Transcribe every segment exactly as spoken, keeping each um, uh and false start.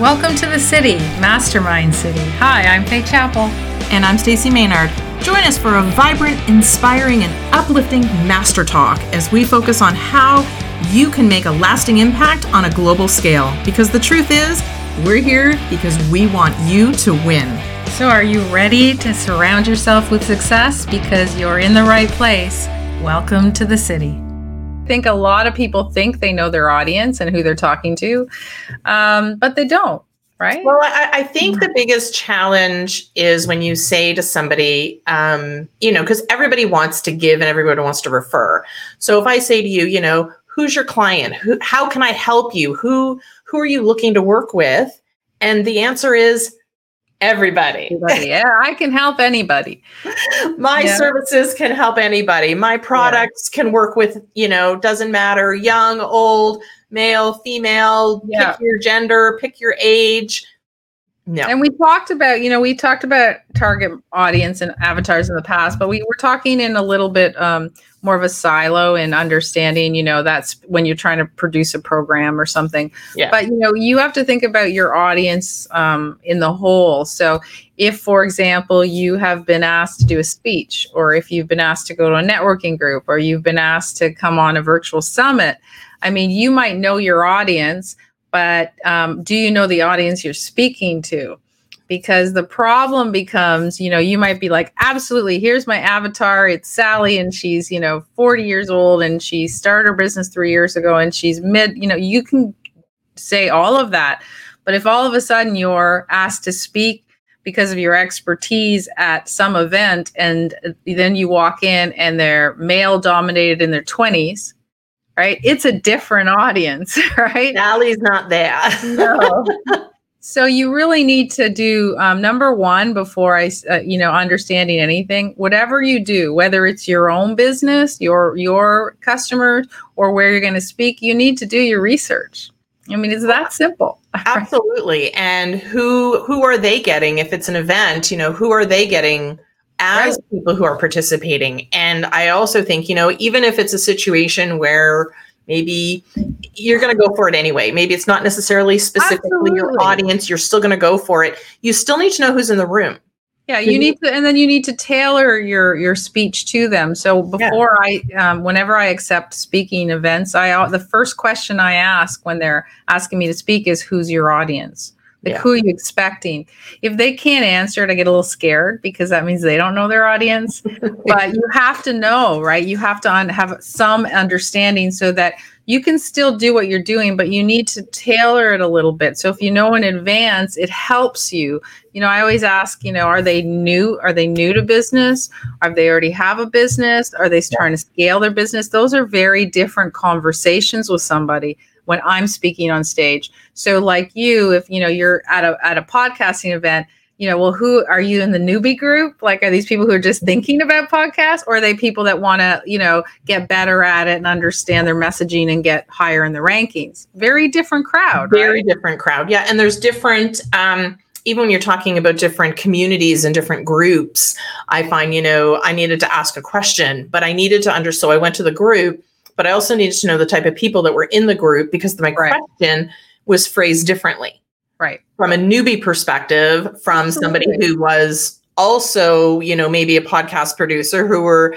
Welcome to the city, Mastermind City. Hi, I'm Faye Chappell. And I'm Stacey Maynard. Join us for a vibrant, inspiring, and uplifting Master Talk as we focus on how you can make a lasting impact on a global scale. Because the truth is, we're here because we want you to win. So are you ready to surround yourself with success? Because you're in the right place. Welcome to the city. I think a lot of people think they know their audience and who they're talking to, um, but they don't, right? Well, I, I think the biggest challenge is when you say to somebody, um, you know, because everybody wants to give and everybody wants to refer. So if I say to you, you know, who's your client? Who, how can I help you? Who, who are you looking to work with? And the answer is everybody. everybody. Yeah, I can help anybody. My yeah. services can help anybody. My products yeah. can work with, you know, doesn't matter, young, old, male, female, yeah. pick your gender, pick your age. No. And we talked about, you know, we talked about target audience and avatars in the past, but we were talking in a little bit um, more of a silo and understanding, you know, that's when you're trying to produce a program or something. Yeah. But, you know, you have to think about your audience um, in the whole. So if, for example, you have been asked to do a speech, or if you've been asked to go to a networking group, or you've been asked to come on a virtual summit, I mean, you might know your audience, but um, do you know the audience you're speaking to? Because the problem becomes, you know, you might be like, absolutely, here's my avatar. It's Sally, and she's, you know, forty years old, and she started her business three years ago, and she's mid, you know, you can say all of that. But if all of a sudden you're asked to speak because of your expertise at some event, and then you walk in and they're male dominated in their twenties, right? It's a different audience, right? Sally's not there. No. So you really need to do, um, number one, before I, uh, you know, understanding anything, whatever you do, whether it's your own business, your, your customers, or where you're going to speak, you need to do your research. I mean, it's that simple. Absolutely. Right? And who, who are they getting? If it's an event, you know, who are they getting as right. people who are participating? And I also think, you know, even if it's a situation where maybe you're going to go for it anyway, maybe it's not necessarily specifically Absolutely. Your audience, you're still going to go for it. You still need to know who's in the room. Yeah. You need to, and then you need to tailor your, your speech to them. So before yeah. I, um, whenever I accept speaking events, I, the first question I ask when they're asking me to speak is, who's your audience? Like, yeah. who are you expecting? If they can't answer it, I get a little scared because that means they don't know their audience. But you have to know, right? You have to un- have some understanding so that you can still do what you're doing, but you need to tailor it a little bit. So if you know in advance, it helps you. You know, I always ask, you know, are they new? Are they new to business? Are they already have a business? Are they trying to scale their business? Those are very different conversations with somebody when I'm speaking on stage. So like you, if you know, you're at a at a podcasting event, you know, well, who are you in the newbie group? Like, are these people who are just thinking about podcasts, or are they people that want to, you know, get better at it and understand their messaging and get higher in the rankings? Very different crowd, right? Very different crowd. Yeah. And there's different, um, even when you're talking about different communities and different groups, I find, you know, I needed to ask a question, but I needed to understand. So I went to the group, but I also needed to know the type of people that were in the group, because my right. question was phrased differently. Right. From a newbie perspective, from Absolutely. Somebody who was also, you know, maybe a podcast producer, who were,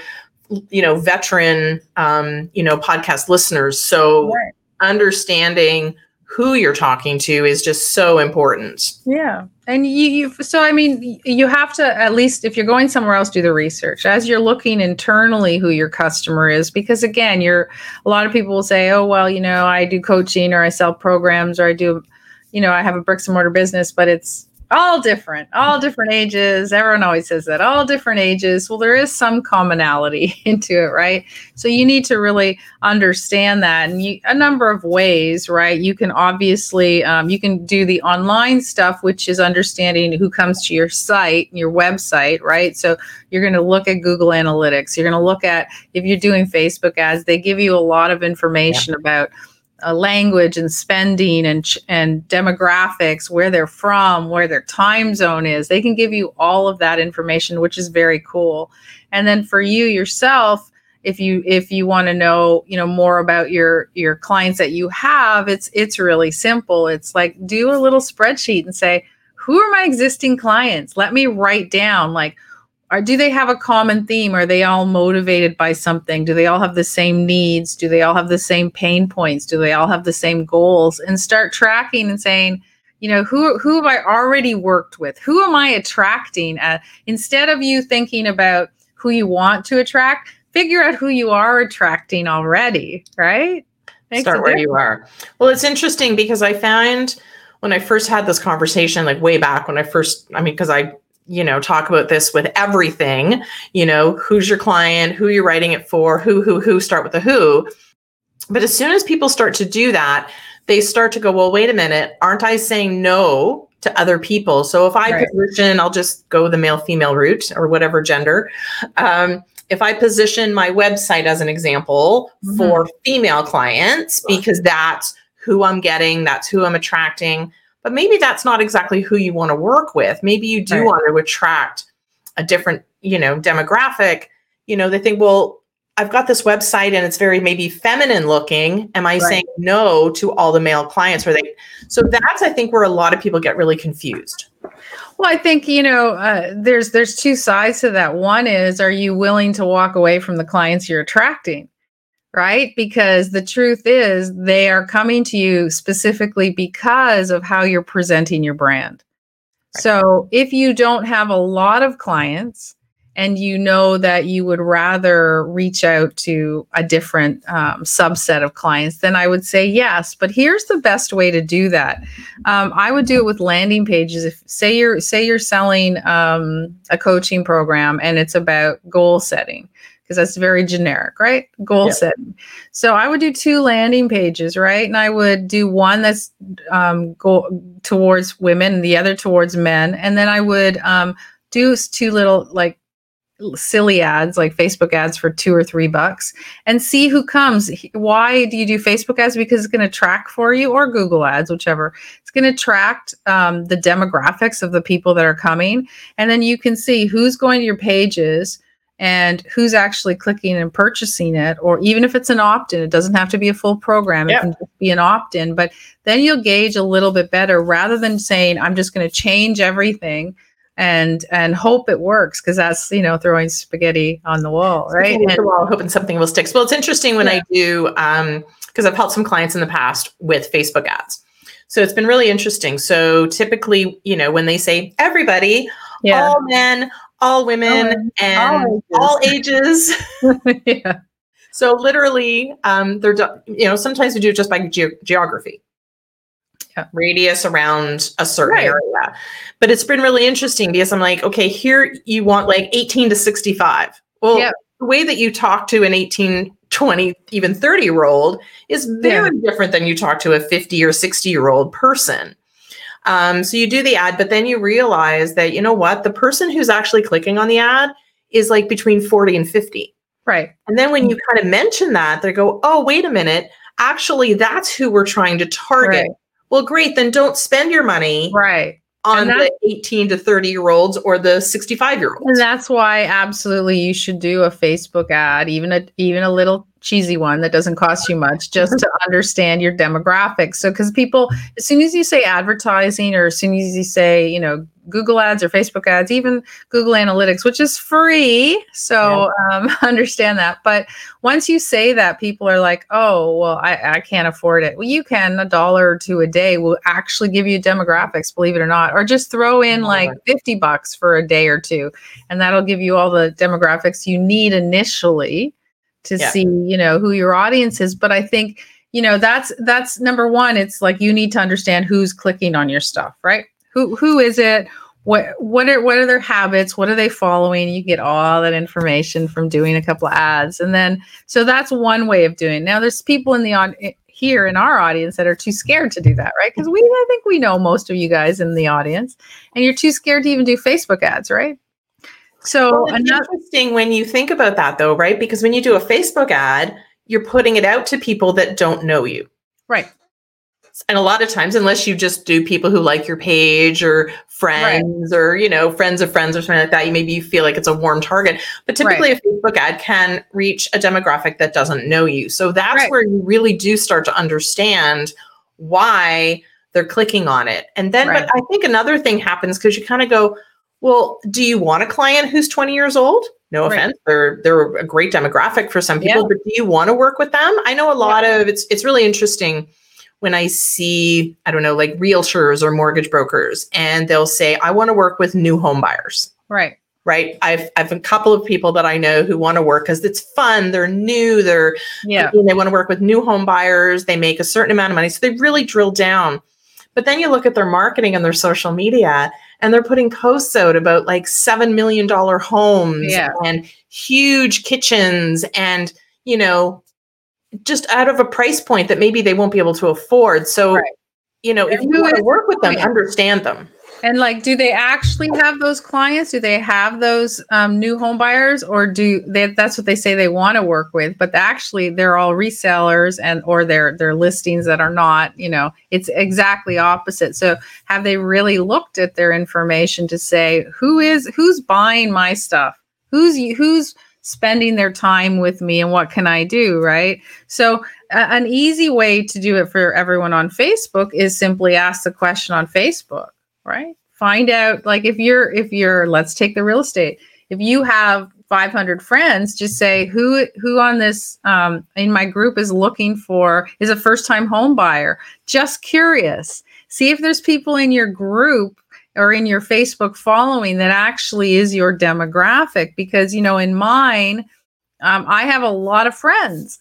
you know, veteran, um, you know, podcast listeners. So right. understanding who you're talking to is just so important. Yeah. And you, you, so, I mean, you have to, at least if you're going somewhere else, do the research as you're looking internally, who your customer is, because again, you're, a lot of people will say, oh, well, you know, I do coaching, or I sell programs, or I do, you know, I have a bricks and mortar business, but it's all different, all different ages. Everyone always says that, all different ages. Well, there is some commonality into it, right? So you need to really understand that, and you, a number of ways, right? You can obviously, um, you can do the online stuff, which is understanding who comes to your site, your website, right? So you're going to look at Google Analytics. You're going to look at, if you're doing Facebook ads, they give you a lot of information yeah. about Uh, language and spending and and demographics, where they're from, where their time zone is. They can give you all of that information, which is very cool. And then for you yourself, if you if you want to know, you know, more about your your clients that you have, it's it's really simple. It's like, do a little spreadsheet and say, who are my existing clients? Let me write down, like, are do they have a common theme? Are they all motivated by something? Do they all have the same needs? Do they all have the same pain points? Do they all have the same goals? And start tracking and saying, you know, who who have I already worked with? Who am I attracting? Uh, instead of you thinking about who you want to attract, figure out who you are attracting already, right? Makes Start where you are. Well, it's interesting because I found when I first had this conversation, like way back when I first, I mean, because I, you know, talk about this with everything, you know, who's your client, who you're writing it for, who, who, who, start with the who. But as soon as people start to do that, they start to go, well, wait a minute, aren't I saying no to other people? So if I right. position, I'll just go the male, female route or whatever gender. Um, if I position my website as an example mm-hmm. for female clients, because that's who I'm getting, that's who I'm attracting. But maybe that's not exactly who you want to work with. Maybe you do right. want to attract a different, you know, demographic. You know, they think, well, I've got this website and it's very maybe feminine looking. Am I right. saying no to all the male clients? Or they? So that's, I think, where a lot of people get really confused. Well, I think, you know, uh, there's there's two sides to that. One is, are you willing to walk away from the clients you're attracting? Right? Because the truth is they are coming to you specifically because of how you're presenting your brand. Right. So if you don't have a lot of clients and you know that you would rather reach out to a different um, subset of clients, then I would say yes. But here's the best way to do that. Um, I would do it with landing pages. If say you're, say you're selling um, a coaching program and it's about goal setting, because that's very generic, right? Goal yeah. setting. So I would do two landing pages, right? And I would do one that's um, go towards women and the other towards men. And then I would um, do two little like silly ads, like Facebook ads for two or three bucks and see who comes. Why do you do Facebook ads? Because it's going to track for you, or Google ads, whichever. It's going to track um, the demographics of the people that are coming. And then you can see who's going to your pages and who's actually clicking and purchasing it, or even if it's an opt-in, it doesn't have to be a full program. Yep. It can just be an opt-in, but then you'll gauge a little bit better rather than saying, I'm just going to change everything and and hope it works, because that's, you know, throwing spaghetti on the wall, right? And, the wall, hoping something will stick. Well, it's interesting when yeah. I do, um, because I've helped some clients in the past with Facebook ads. So it's been really interesting. So typically, you know, when they say everybody, yeah. all men, all women, all, and all ages. All ages. yeah. So literally, um, they're, you know, sometimes we do it just by ge- geography, yeah. radius around a certain right. area. But it's been really interesting because I'm like, okay, here you want like eighteen to sixty-five. Well, yeah. the way that you talk to an eighteen, twenty, even thirty year old is very yeah. different than you talk to a fifty or sixty year old person. Um, so you do the ad, but then you realize that, you know what, the person who's actually clicking on the ad is like between forty and fifty. Right. And then when you kind of mention that, they go, oh, wait a minute, actually, that's who we're trying to target. Right. Well, great. Then don't spend your money right. on the eighteen to thirty year olds or the sixty-five year olds. And that's why absolutely you should do a Facebook ad, even a, even a little cheesy one that doesn't cost you much, just to understand your demographics. So, because people, as soon as you say advertising, or as soon as you say, you know, Google ads or Facebook ads, even Google Analytics, which is free. So yeah. um, understand that. But once you say that, people are like, oh, well, I, I can't afford it. Well, you can. A dollar or two a day will actually give you demographics, believe it or not, or just throw in like fifty bucks for a day or two. And that'll give you all the demographics you need initially to yeah. see, you know, who your audience is. But I think, you know, that's, that's number one. It's like, you need to understand who's clicking on your stuff, right? Who, who is it? What, what are, what are their habits? What are they following? You get all that information from doing a couple of ads. And then, so that's one way of doing it. Now there's people in the on here in our audience that are too scared to do that, right? Because we, I think we know most of you guys in the audience, and you're too scared to even do Facebook ads, right? So well, it's interesting when you think about that though, right? Because when you do a Facebook ad, you're putting it out to people that don't know you. Right. And a lot of times, unless you just do people who like your page or friends right. or, you know, friends of friends or something like that, you maybe you feel like it's a warm target. But typically right. a Facebook ad can reach a demographic that doesn't know you. So that's right. where you really do start to understand why they're clicking on it. And then right. but I think another thing happens because you kind of go, well, do you want a client who's twenty years old? No right. offense. They're, they're a great demographic for some people, yeah. but do you want to work with them? I know a lot yeah. of it's, it's really interesting when I see, I don't know, like realtors or mortgage brokers, and they'll say, I want to work with new home buyers. Right. Right. I've, I've a couple of people that I know who want to work because it's fun. They're new. They're, yeah. I mean, they want to work with new home buyers. They make a certain amount of money. So they really drill down. But then you look at their marketing and their social media, and they're putting posts out about like seven million dollars homes yeah. and huge kitchens and, you know, just out of a price point that maybe they won't be able to afford. So, right. you know, and if you want to work with them, client. understand them. And like, do they actually have those clients? Do they have those um, new home buyers, or do they, that's what they say they want to work with, but actually they're all resellers and, or they're, they're listings that are not, you know, it's exactly opposite. So have they really looked at their information to say, who is, who's buying my stuff? Who's, who's, spending their time with me, and what can I do? Right. So uh, an easy way to do it for everyone on Facebook is simply ask the question on Facebook, right? Find out, like if you're, if you're, let's take the real estate. If you have five hundred friends, just say who, who on this, um, in my group is looking for, is a first-time home buyer. Just curious. See if there's people in your group or in your Facebook following that actually is your demographic. Because, you know, in mine, um, I have a lot of friends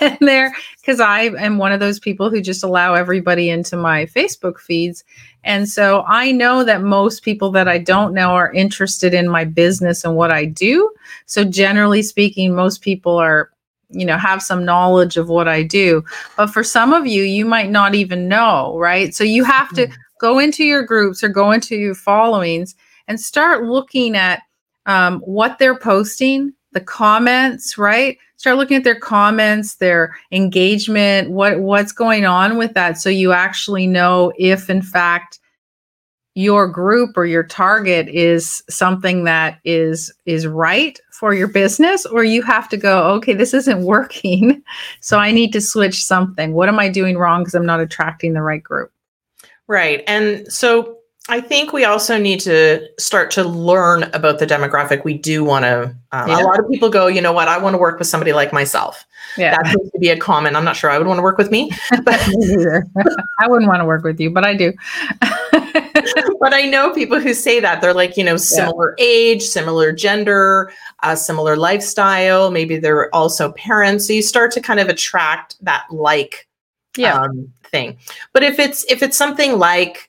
and they're, because I am one of those people who just allow everybody into my Facebook feeds. And so I know that most people that I don't know are interested in my business and what I do. So generally speaking, most people are, you know, have some knowledge of what I do. But for some of you, you might not even know, right? So you have to, mm-hmm. go into your groups or go into your followings and start looking at um, what they're posting, the comments, right? Start looking at their comments, their engagement, what what's going on with that. So you actually know if in fact your group or your target is something that is is right for your business, or you have to go, okay, this isn't working. So I need to switch something. What am I doing wrong? Because I'm not attracting the right group. Right. And so I think we also need to start to learn about the demographic. We do want to, um, yeah. a lot of people go, you know what, I want to work with somebody like myself. Yeah. That seems to be a common. I'm not sure I would want to work with me. But I wouldn't want to work with you, but I do. But I know people who say that they're like, you know, similar yeah. age, similar gender, uh, similar lifestyle. Maybe they're also parents. So you start to kind of attract that like yeah. um, thing. But if it's, if it's something like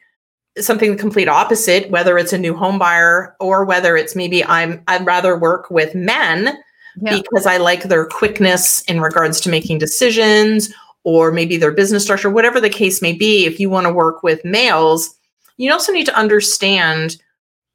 something the complete opposite, whether it's a new home buyer or whether it's maybe I'm, I'd rather work with men yeah. because I like their quickness in regards to making decisions, or maybe their business structure, whatever the case may be. If you want to work with males, you also need to understand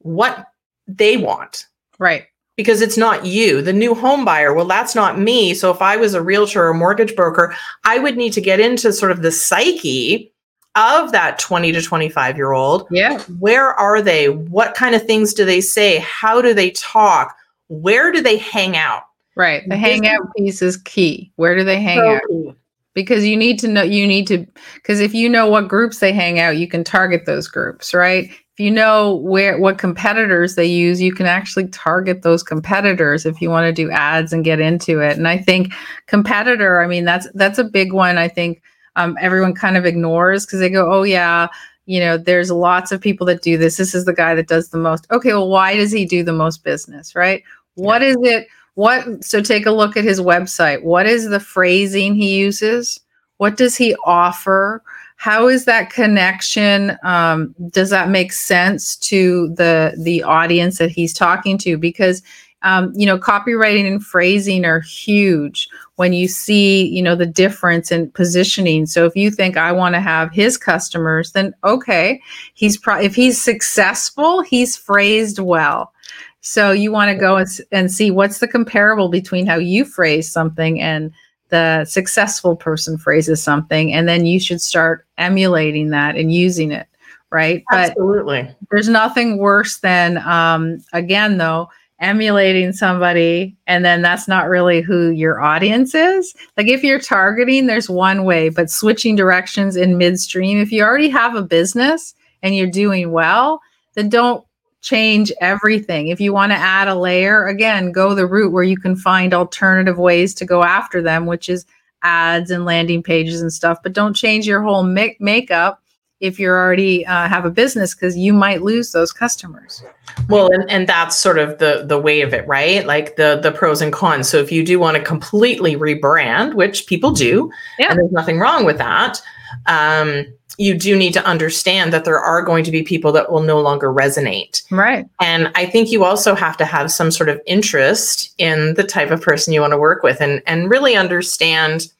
what they want. Right. Because it's not you, the new home buyer. Well, that's not me. So if I was a realtor or mortgage broker, I would need to get into sort of the psyche of that twenty to twenty-five year old. Yeah. Where are they? What kind of things do they say? How do they talk? Where do they hang out? Right. The hangout piece is key. Where do they hang so out? Key. Because you need to know, you need to, because if you know what groups they hang out, you can target those groups, right? If you know where what competitors they use, you can actually target those competitors if you want to do ads and get into it. And I think competitor, I mean, that's that's a big one. I think um, everyone kind of ignores because they go, oh, yeah, you know, there's lots of people that do this. This is the guy that does the most. Okay, well, why does he do the most business, right? What yeah. is it? What? So take a look at his website. What is the phrasing he uses? What does he offer? How is that connection? Um, does that make sense to the the audience that he's talking to? Because, um, you know, copywriting and phrasing are huge when you see, you know, the difference in positioning. So if you think I want to have his customers, then okay, he's pro- if he's successful, he's phrased well. So you want to go and, and see what's the comparable between how you phrase something and the successful person phrases something, and then you should start emulating that and using it, right? Absolutely. But there's nothing worse than, um, again, though, emulating somebody, and then that's not really who your audience is. Like if you're targeting, there's one way, but switching directions in midstream, if you already have a business and you're doing well, then don't change everything. If you want to add a layer, again, go the route where you can find alternative ways to go after them, which is ads and landing pages and stuff, but don't change your whole make- makeup if you already uh, have a business, because you might lose those customers. Well, and, and that's sort of the the way of it, right? Like the the pros and cons. So if you do want to completely rebrand, which people do, yeah. and there's nothing wrong with that, um, you do need to understand that there are going to be people that will no longer resonate. Right. And I think you also have to have some sort of interest in the type of person you want to work with, and and really understand,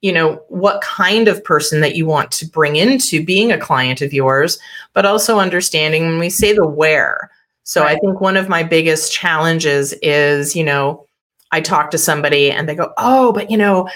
you know, what kind of person that you want to bring into being a client of yours, but also understanding when we say the where. So right. I think one of my biggest challenges is, you know, I talk to somebody and they go, oh, but you know,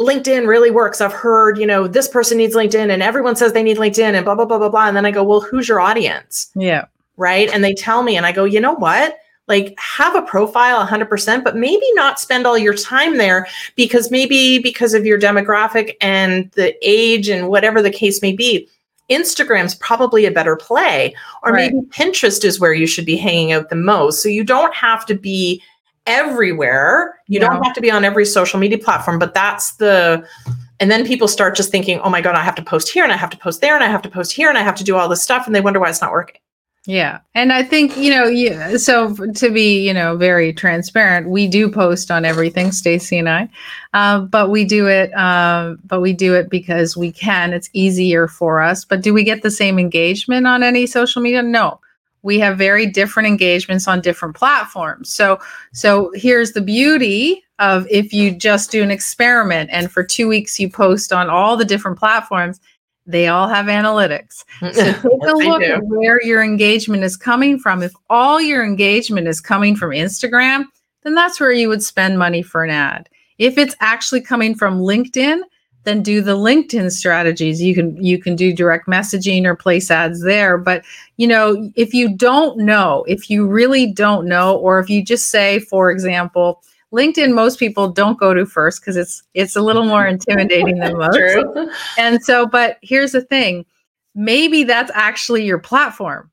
LinkedIn really works. I've heard, you know, this person needs LinkedIn and everyone says they need LinkedIn and blah, blah, blah, blah, blah. And then I go, well, who's your audience? Yeah. Right. And they tell me, and I go, you know what? Like have a profile one hundred percent, but maybe not spend all your time there, because maybe because of your demographic and the age and whatever the case may be, Instagram's probably a better play, or right. maybe Pinterest is where you should be hanging out the most. So you don't have to be everywhere. You no. don't have to be on every social media platform, but that's the, and then people start just thinking, oh my God, I have to post here and I have to post there and I have to post here and I have to do all this stuff. And they wonder why it's not working. Yeah. And I think, you know, yeah, so to be, you know, very transparent, we do post on everything, Stacey and I, uh, but we do it, um, but we do it because we can, it's easier for us. But do we get the same engagement on any social media? No, we have very different engagements on different platforms. So, so here's the beauty of if you just do an experiment and for two weeks you post on all the different platforms, they all have analytics. So take a look at where your engagement is coming from. If all your engagement is coming from Instagram, then that's where you would spend money for an ad. If it's actually coming from LinkedIn, then do the LinkedIn strategies. You can you can do direct messaging or place ads there. But you know, if you don't know, if you really don't know, or if you just say, for example, LinkedIn, most people don't go to first because it's it's a little more intimidating than most. True. And so, but here's the thing, maybe that's actually your platform.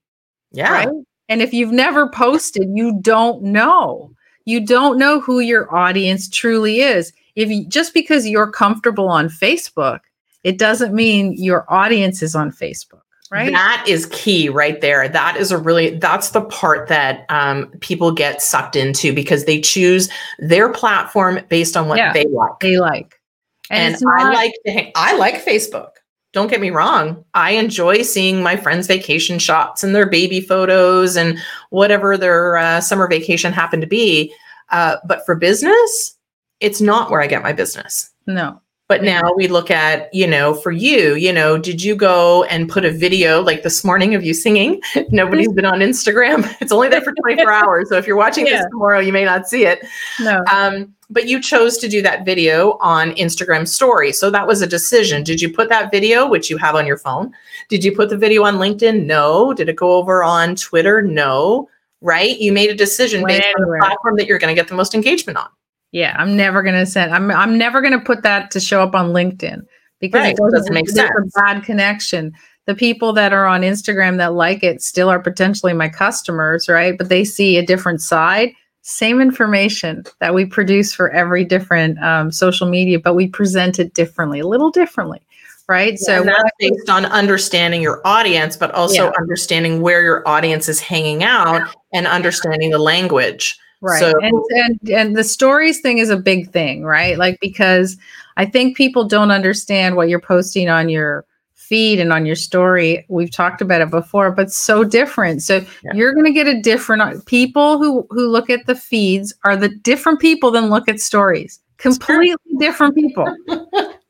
Yeah. Right? And if you've never posted, you don't know. You don't know who your audience truly is. If you, just because you're comfortable on Facebook, it doesn't mean your audience is on Facebook. Right? That is key right there. That is a really, that's the part that um, people get sucked into, because they choose their platform based on what yeah, they like. They like. And, and not- I like to hang, I like Facebook. Don't get me wrong. I enjoy seeing my friends' vacation shots and their baby photos and whatever their uh, summer vacation happened to be. Uh, but for business, it's not where I get my business. No. But now we look at, you know, for you, you know, did you go and put a video like this morning of you singing? Nobody's been on Instagram. It's only there for twenty-four hours. So if you're watching yeah. this tomorrow, you may not see it. No. Um, but you chose to do that video on Instagram story. So that was a decision. Did you put that video, which you have on your phone? Did you put the video on LinkedIn? No. Did it go over on Twitter? No. Right? You made a decision Wait, based on the platform that you're going to get the most engagement on. Yeah, I'm never gonna send. I'm I'm never gonna put that to show up on LinkedIn, because right, it doesn't, doesn't make sense. It's a bad connection. The people that are on Instagram that like it still are potentially my customers, right? But they see a different side. Same information that we produce for every different um, social media, but we present it differently, a little differently, right? Yeah, so and that's based on understanding your audience, but also yeah. understanding where your audience is hanging out and understanding the language. Right. So, and, and and the stories thing is a big thing, right? Like, because I think people don't understand what you're posting on your feed and on your story. We've talked about it before, but so different. So yeah. you're going to get a different people who, who look at the feeds are the different people than look at stories. Completely different people,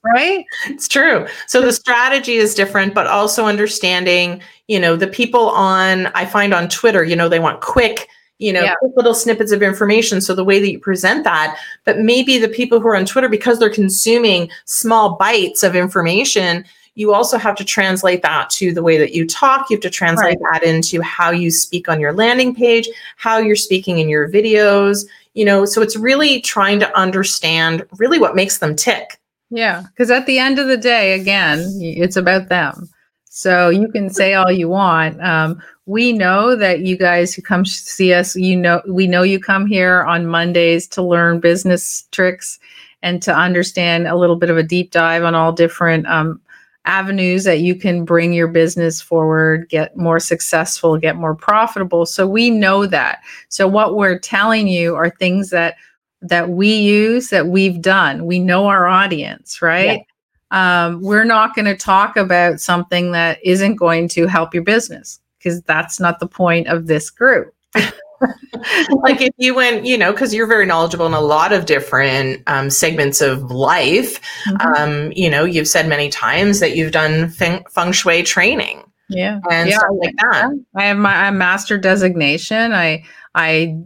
right? It's true. So the strategy is different, but also understanding, you know, the people on, I find on Twitter, you know, they want quick, you know, yeah. little snippets of information. So the way that you present that, but maybe the people who are on Twitter, because they're consuming small bites of information, you also have to translate that to the way that you talk. You have to translate right. that into how you speak on your landing page, how you're speaking in your videos, you know, so it's really trying to understand really what makes them tick. Yeah. Because at the end of the day, again, it's about them. So you can say all you want. Um, we know that you guys who come see us, you know, we know you come here on Mondays to learn business tricks and to understand a little bit of a deep dive on all different um, avenues that you can bring your business forward, get more successful, get more profitable. So we know that. So what we're telling you are things that that we use, that we've done. We know our audience, right? Yeah. Um, we're not going to talk about something that isn't going to help your business, because that's not the point of this group. Like if you went, you know, because you're very knowledgeable in a lot of different um, segments of life, mm-hmm. um, you know, you've said many times that you've done feng, feng shui training. Yeah. And yeah, stuff like that. I have my I'm master designation. I I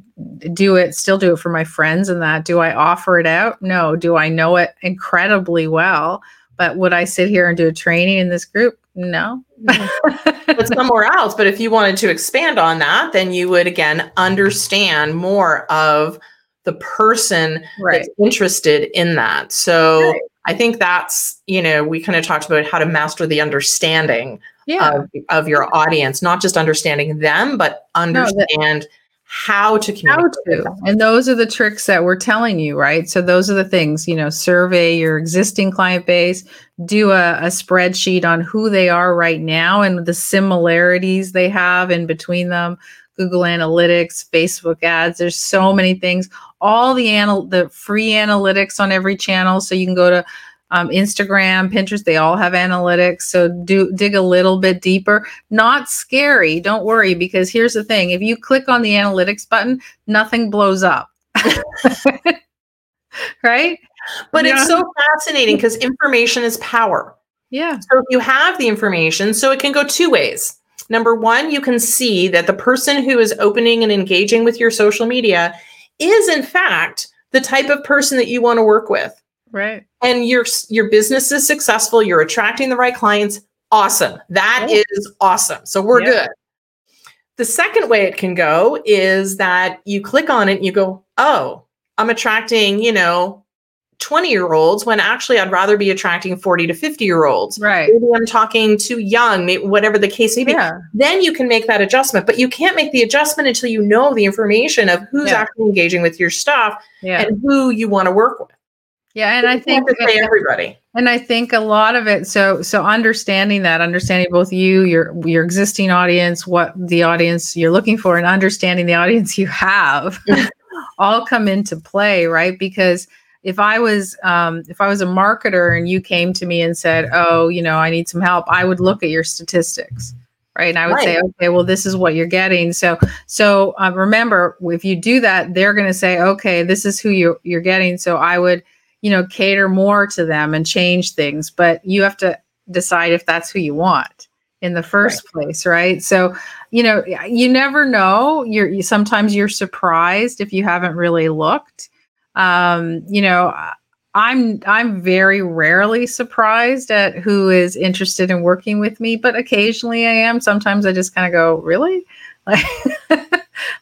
do it, still do it for my friends and that. Do I offer it out? No. Do I know it incredibly well? But would I sit here and do a training in this group? No. But somewhere else. But if you wanted to expand on that, then you would, again, understand more of the person right. that's interested in that. So right. I think that's, you know, we kind of talked about how to master the understanding yeah. of, of your audience, not just understanding them, but understand no, that- how to communicate. How to. And those are the tricks that we're telling you, right? So those are the things, you know, survey your existing client base, do a, a spreadsheet on who they are right now and the similarities they have in between them. Google Analytics, Facebook ads, there's so many things. All the anal- the free analytics on every channel. So you can go to Um, Instagram, Pinterest, they all have analytics. So do dig a little bit deeper. Not scary. Don't worry, because here's the thing. If you click on the analytics button, nothing blows up. Right? But yeah. It's so fascinating because information is power. Yeah. So if you have the information, so it can go two ways. Number one, you can see that the person who is opening and engaging with your social media is in fact the type of person that you want to work with. Right. And your your business is successful. You're attracting the right clients. Awesome. That right. is awesome. So we're yeah. good. The second way it can go is that you click on it and you go, oh, I'm attracting, you know, twenty year olds when actually I'd rather be attracting forty to fifty year olds. Right. Maybe I'm talking too young, whatever the case may be. Yeah. Then you can make that adjustment, but you can't make the adjustment until you know the information of who's yeah. actually engaging with your stuff yeah. and who you want to work with. Yeah. And I think everybody, and I think a lot of it. So, so understanding that, understanding both you, your, your existing audience, what the audience you're looking for, and understanding the audience you have all come into play. Right. Because if I was, um, if I was a marketer and you came to me and said, oh, you know, I need some help, I would look at your statistics. Right. And I would right. say, okay, well, this is what you're getting. So, so um, remember, if you do that, they're going to say, okay, this is who you you're getting. So I would, you know, cater more to them and change things, but you have to decide if that's who you want in the first right. place. Right. So, you know, you never know. You're you, sometimes you're surprised if you haven't really looked. Um, you know, I'm, I'm very rarely surprised at who is interested in working with me, but occasionally I am. Sometimes I just kind of go, really? Like,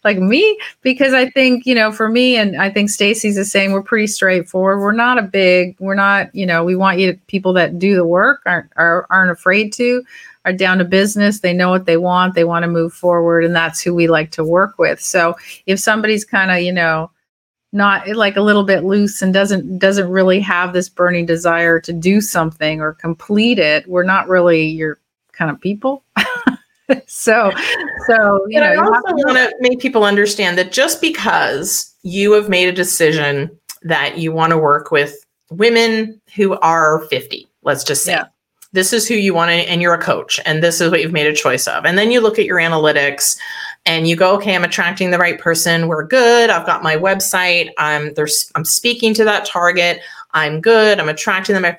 like me, because I think, you know, for me, and I think Stacey's is saying, we're pretty straightforward. We're not a big, we're not, you know, we want you to, people that do the work, aren't, are, aren't afraid to, are down to business. They know what they want. They want to move forward. And that's who we like to work with. So if somebody's kind of, you know, not like a little bit loose and doesn't, doesn't really have this burning desire to do something or complete it, we're not really your kind of people. So, so, you know, I also want to make people understand that just because you have made a decision that you want to work with women who are fifty, let's just say, yeah. this is who you want to, and you're a coach and this is what you've made a choice of. And then you look at your analytics and you go, okay, I'm attracting the right person. We're good. I've got my website. I'm there's, I'm speaking to that target. I'm good. I'm attracting them.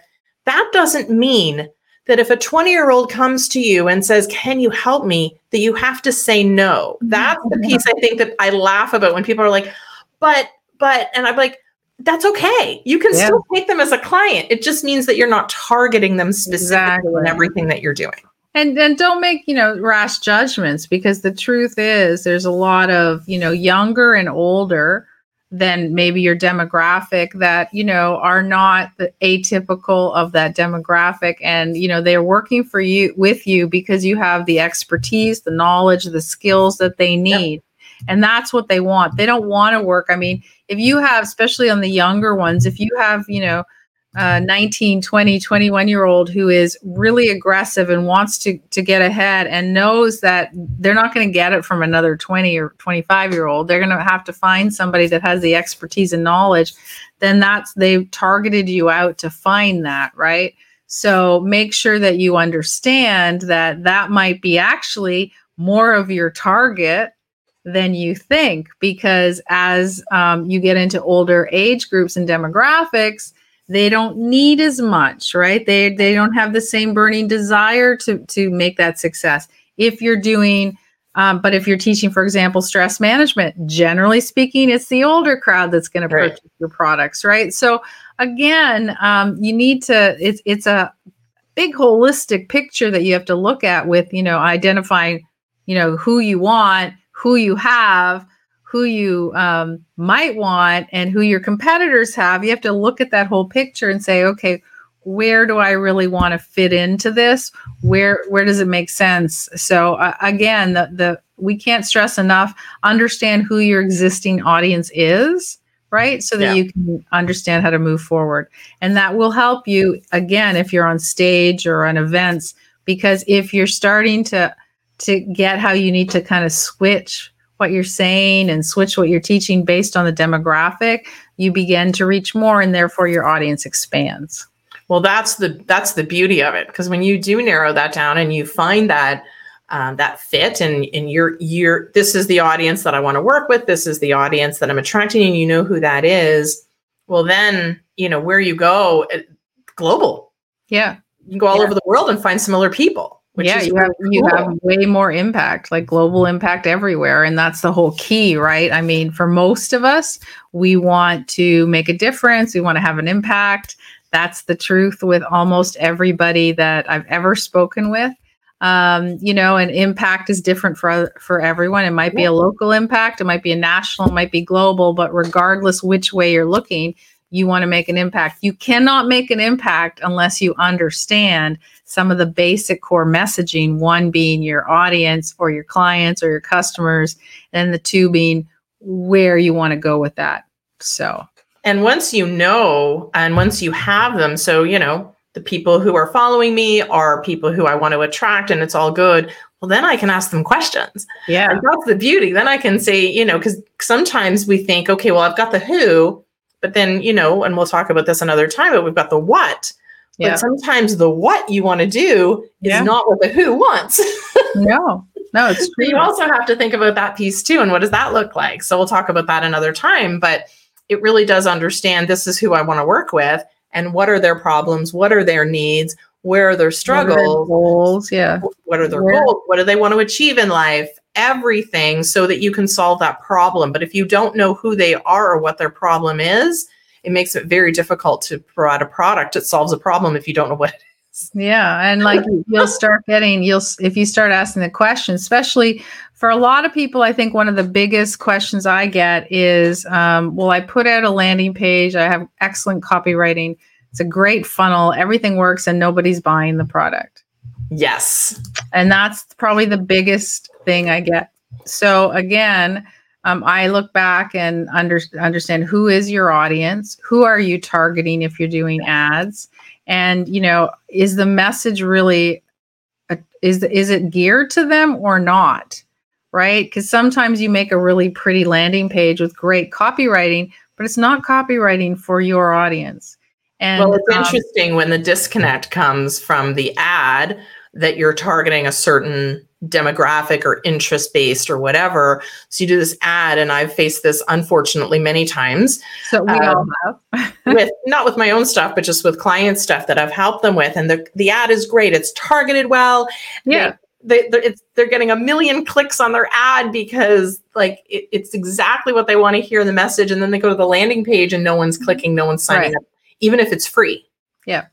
That doesn't mean that if a twenty-year-old comes to you and says, can you help me, that you have to say no. That's the piece I think that I laugh about when people are like, but, but, and I'm like, that's okay. You can yeah. still take them as a client. It just means that you're not targeting them specifically in exactly. everything that you're doing. And then don't make, you know, rash judgments, because the truth is there's a lot of, you know, younger and older than maybe your demographic that, you know, are not the atypical of that demographic. And, you know, they're working for you with you because you have the expertise, the knowledge, the skills that they need. Yep. And that's what they want. They don't want to work. I mean, if you have, especially on the younger ones, if you have, you know, Uh, nineteen, twenty, twenty-one year old who is really aggressive and wants to, to get ahead and knows that they're not going to get it from another twenty or twenty-five year old. They're going to have to find somebody that has the expertise and knowledge. Then that's, they've targeted you out to find that, right? So make sure that you understand that that might be actually more of your target than you think, because as um, you get into older age groups and demographics, they don't need as much, right? They they don't have the same burning desire to, to make that success. If you're doing, um, but if you're teaching, for example, stress management, generally speaking, it's the older crowd that's going to purchase your products, right? So again, um, you need to, it's it's a big holistic picture that you have to look at with, you know, identifying, you know, who you want, who you have, who you um, might want, and who your competitors have. You have to look at that whole picture and say, okay, where do I really want to fit into this? Where where does it make sense? So uh, again, the, the we can't stress enough, understand who your existing audience is, right? So that yeah. you can understand how to move forward. And that will help you, again, if you're on stage or on events, because if you're starting to to get how you need to kind of switch what you're saying and switch what you're teaching based on the demographic, you begin to reach more and therefore your audience expands. Well, that's the, that's the beauty of it. Because when you do narrow that down and you find that, um, that fit and, and you're, you're, this is the audience that I want to work with. This is the audience that I'm attracting, and you know who that is. Well, then, you know, where you go global. Yeah. You can go all yeah. over the world and find similar people. Which yeah, you, have, cool. you have way more impact, like global impact everywhere. And that's the whole key, right? I mean, for most of us, we want to make a difference. We want to have an impact. That's the truth with almost everybody that I've ever spoken with. Um, you know, and impact is different for, for everyone. It might be a local impact. It might be a national, it might be global, but regardless which way you're looking, you want to make an impact. You cannot make an impact unless you understand some of the basic core messaging, one being your audience or your clients or your customers, and the two being where you want to go with that. So, and once you know, and once you have them, so, you know, the people who are following me are people who I want to attract, and it's all good. Well, then I can ask them questions. Yeah. And that's the beauty. Then I can say, you know, because sometimes we think, okay, well, I've got the who, but then, you know, and we'll talk about this another time, but we've got the what. But yeah. sometimes the what you want to do is yeah. not what the who wants. no, no, it's true. You also have to think about that piece too. And what does that look like? So we'll talk about that another time, but it really does understand this is who I want to work with, and what are their problems? What are their needs? Where are their struggles? What are their goals? Yeah. What are their yeah. goals? What do they want to achieve in life? Everything, so that you can solve that problem. But if you don't know who they are or what their problem is, it makes it very difficult to provide a product that solves a problem if you don't know what it is. Yeah. And like you'll start getting, you'll, if you start asking the question, especially for a lot of people, I think one of the biggest questions I get is, um, well, I put out a landing page. I have excellent copywriting. It's a great funnel. Everything works, and nobody's buying the product. Yes. And that's probably the biggest thing I get. So again, Um, I look back and under, understand who is your audience, who are you targeting if you're doing ads, and, you know, is the message really, a, is is it geared to them or not, right? Because sometimes you make a really pretty landing page with great copywriting, but it's not copywriting for your audience. And well, it's um, interesting when the disconnect comes from the ad that you're targeting a certain demographic or interest-based or whatever. So you do this ad, and I've faced this, unfortunately, many times. So we um, all have. with, not with my own stuff, but just with client stuff that I've helped them with. And the, the ad is great. It's targeted well. Yeah. They, they, it's, they're getting a million clicks on their ad because like it, it's exactly what they want to hear in the message. And then they go to the landing page and no one's clicking, no one's signing right. up, even if it's free. Yeah.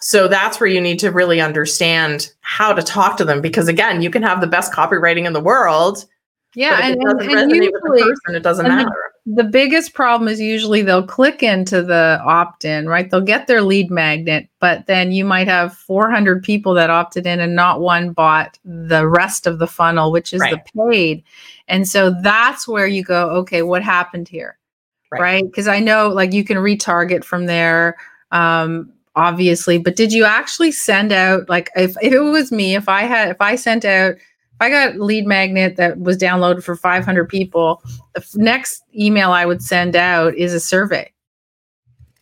So that's where you need to really understand how to talk to them, because again, you can have the best copywriting in the world. Yeah, but if and, it doesn't and, resonate usually, with the person, it doesn't matter. The, the biggest problem is usually they'll click into the opt-in, right? They'll get their lead magnet, but then you might have four hundred people that opted in and not one bought the rest of the funnel, which is right. the paid. And so that's where you go, okay, what happened here, right? Because right? I know like you can retarget from there. Um, obviously, but did you actually send out, like if, if it was me, if I had, if I sent out, if I got lead magnet that was downloaded for five hundred people, the f- next email I would send out is a survey,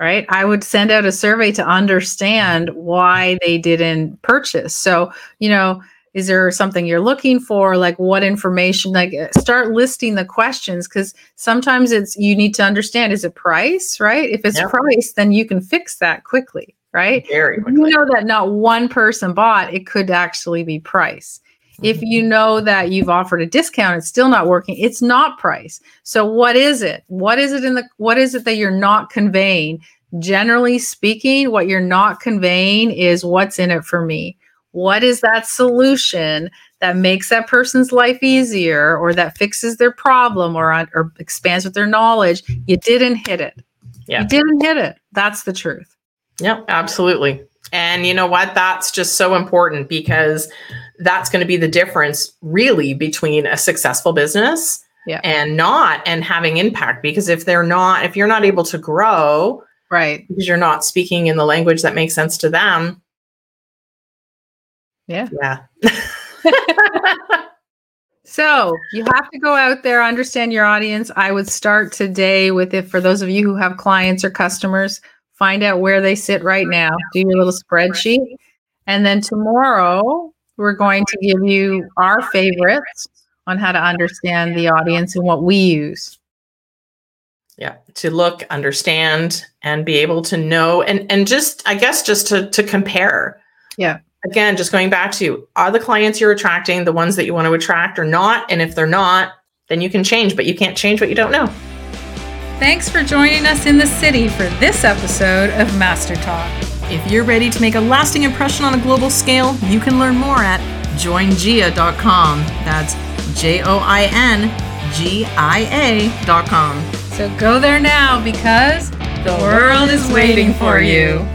right? I would send out a survey to understand why they didn't purchase. So, you know, is there something you're looking for? Like what information, like start listing the questions. Cause sometimes it's, you need to understand, is it price, right? If it's yep. price, then you can fix that quickly. Right? Very quickly. You know that not one person bought, it could actually be price. Mm-hmm. If you know that you've offered a discount, it's still not working, it's not price. So what is it? What is it in the, what is it that you're not conveying? Generally speaking, what you're not conveying is what's in it for me. What is that solution that makes that person's life easier or that fixes their problem or, on, or expands with their knowledge? You didn't hit it. Yeah. You didn't hit it. That's the truth. Yeah, absolutely. And you know what? That's just so important because that's going to be the difference really between a successful business yeah. and not, and having impact. Because if they're not, if you're not able to grow, right, because you're not speaking in the language that makes sense to them. Yeah. Yeah. So you have to go out there, understand your audience. I would start today with it. For those of you who have clients or customers, find out where they sit right now, do your little spreadsheet. And then tomorrow we're going to give you our favorites on how to understand the audience and what we use. Yeah. To look, understand, and be able to know, and, and just, I guess, just to, to compare. Yeah. Again, just going back to, are the clients you're attracting the ones that you want to attract or not? And if they're not, then you can change, but you can't change what you don't know. Thanks for joining us in the city for this episode of Master Talk. If you're ready to make a lasting impression on a global scale, you can learn more at join gia dot com. That's J O I N G I A dot com. So go there now because the world is waiting for you.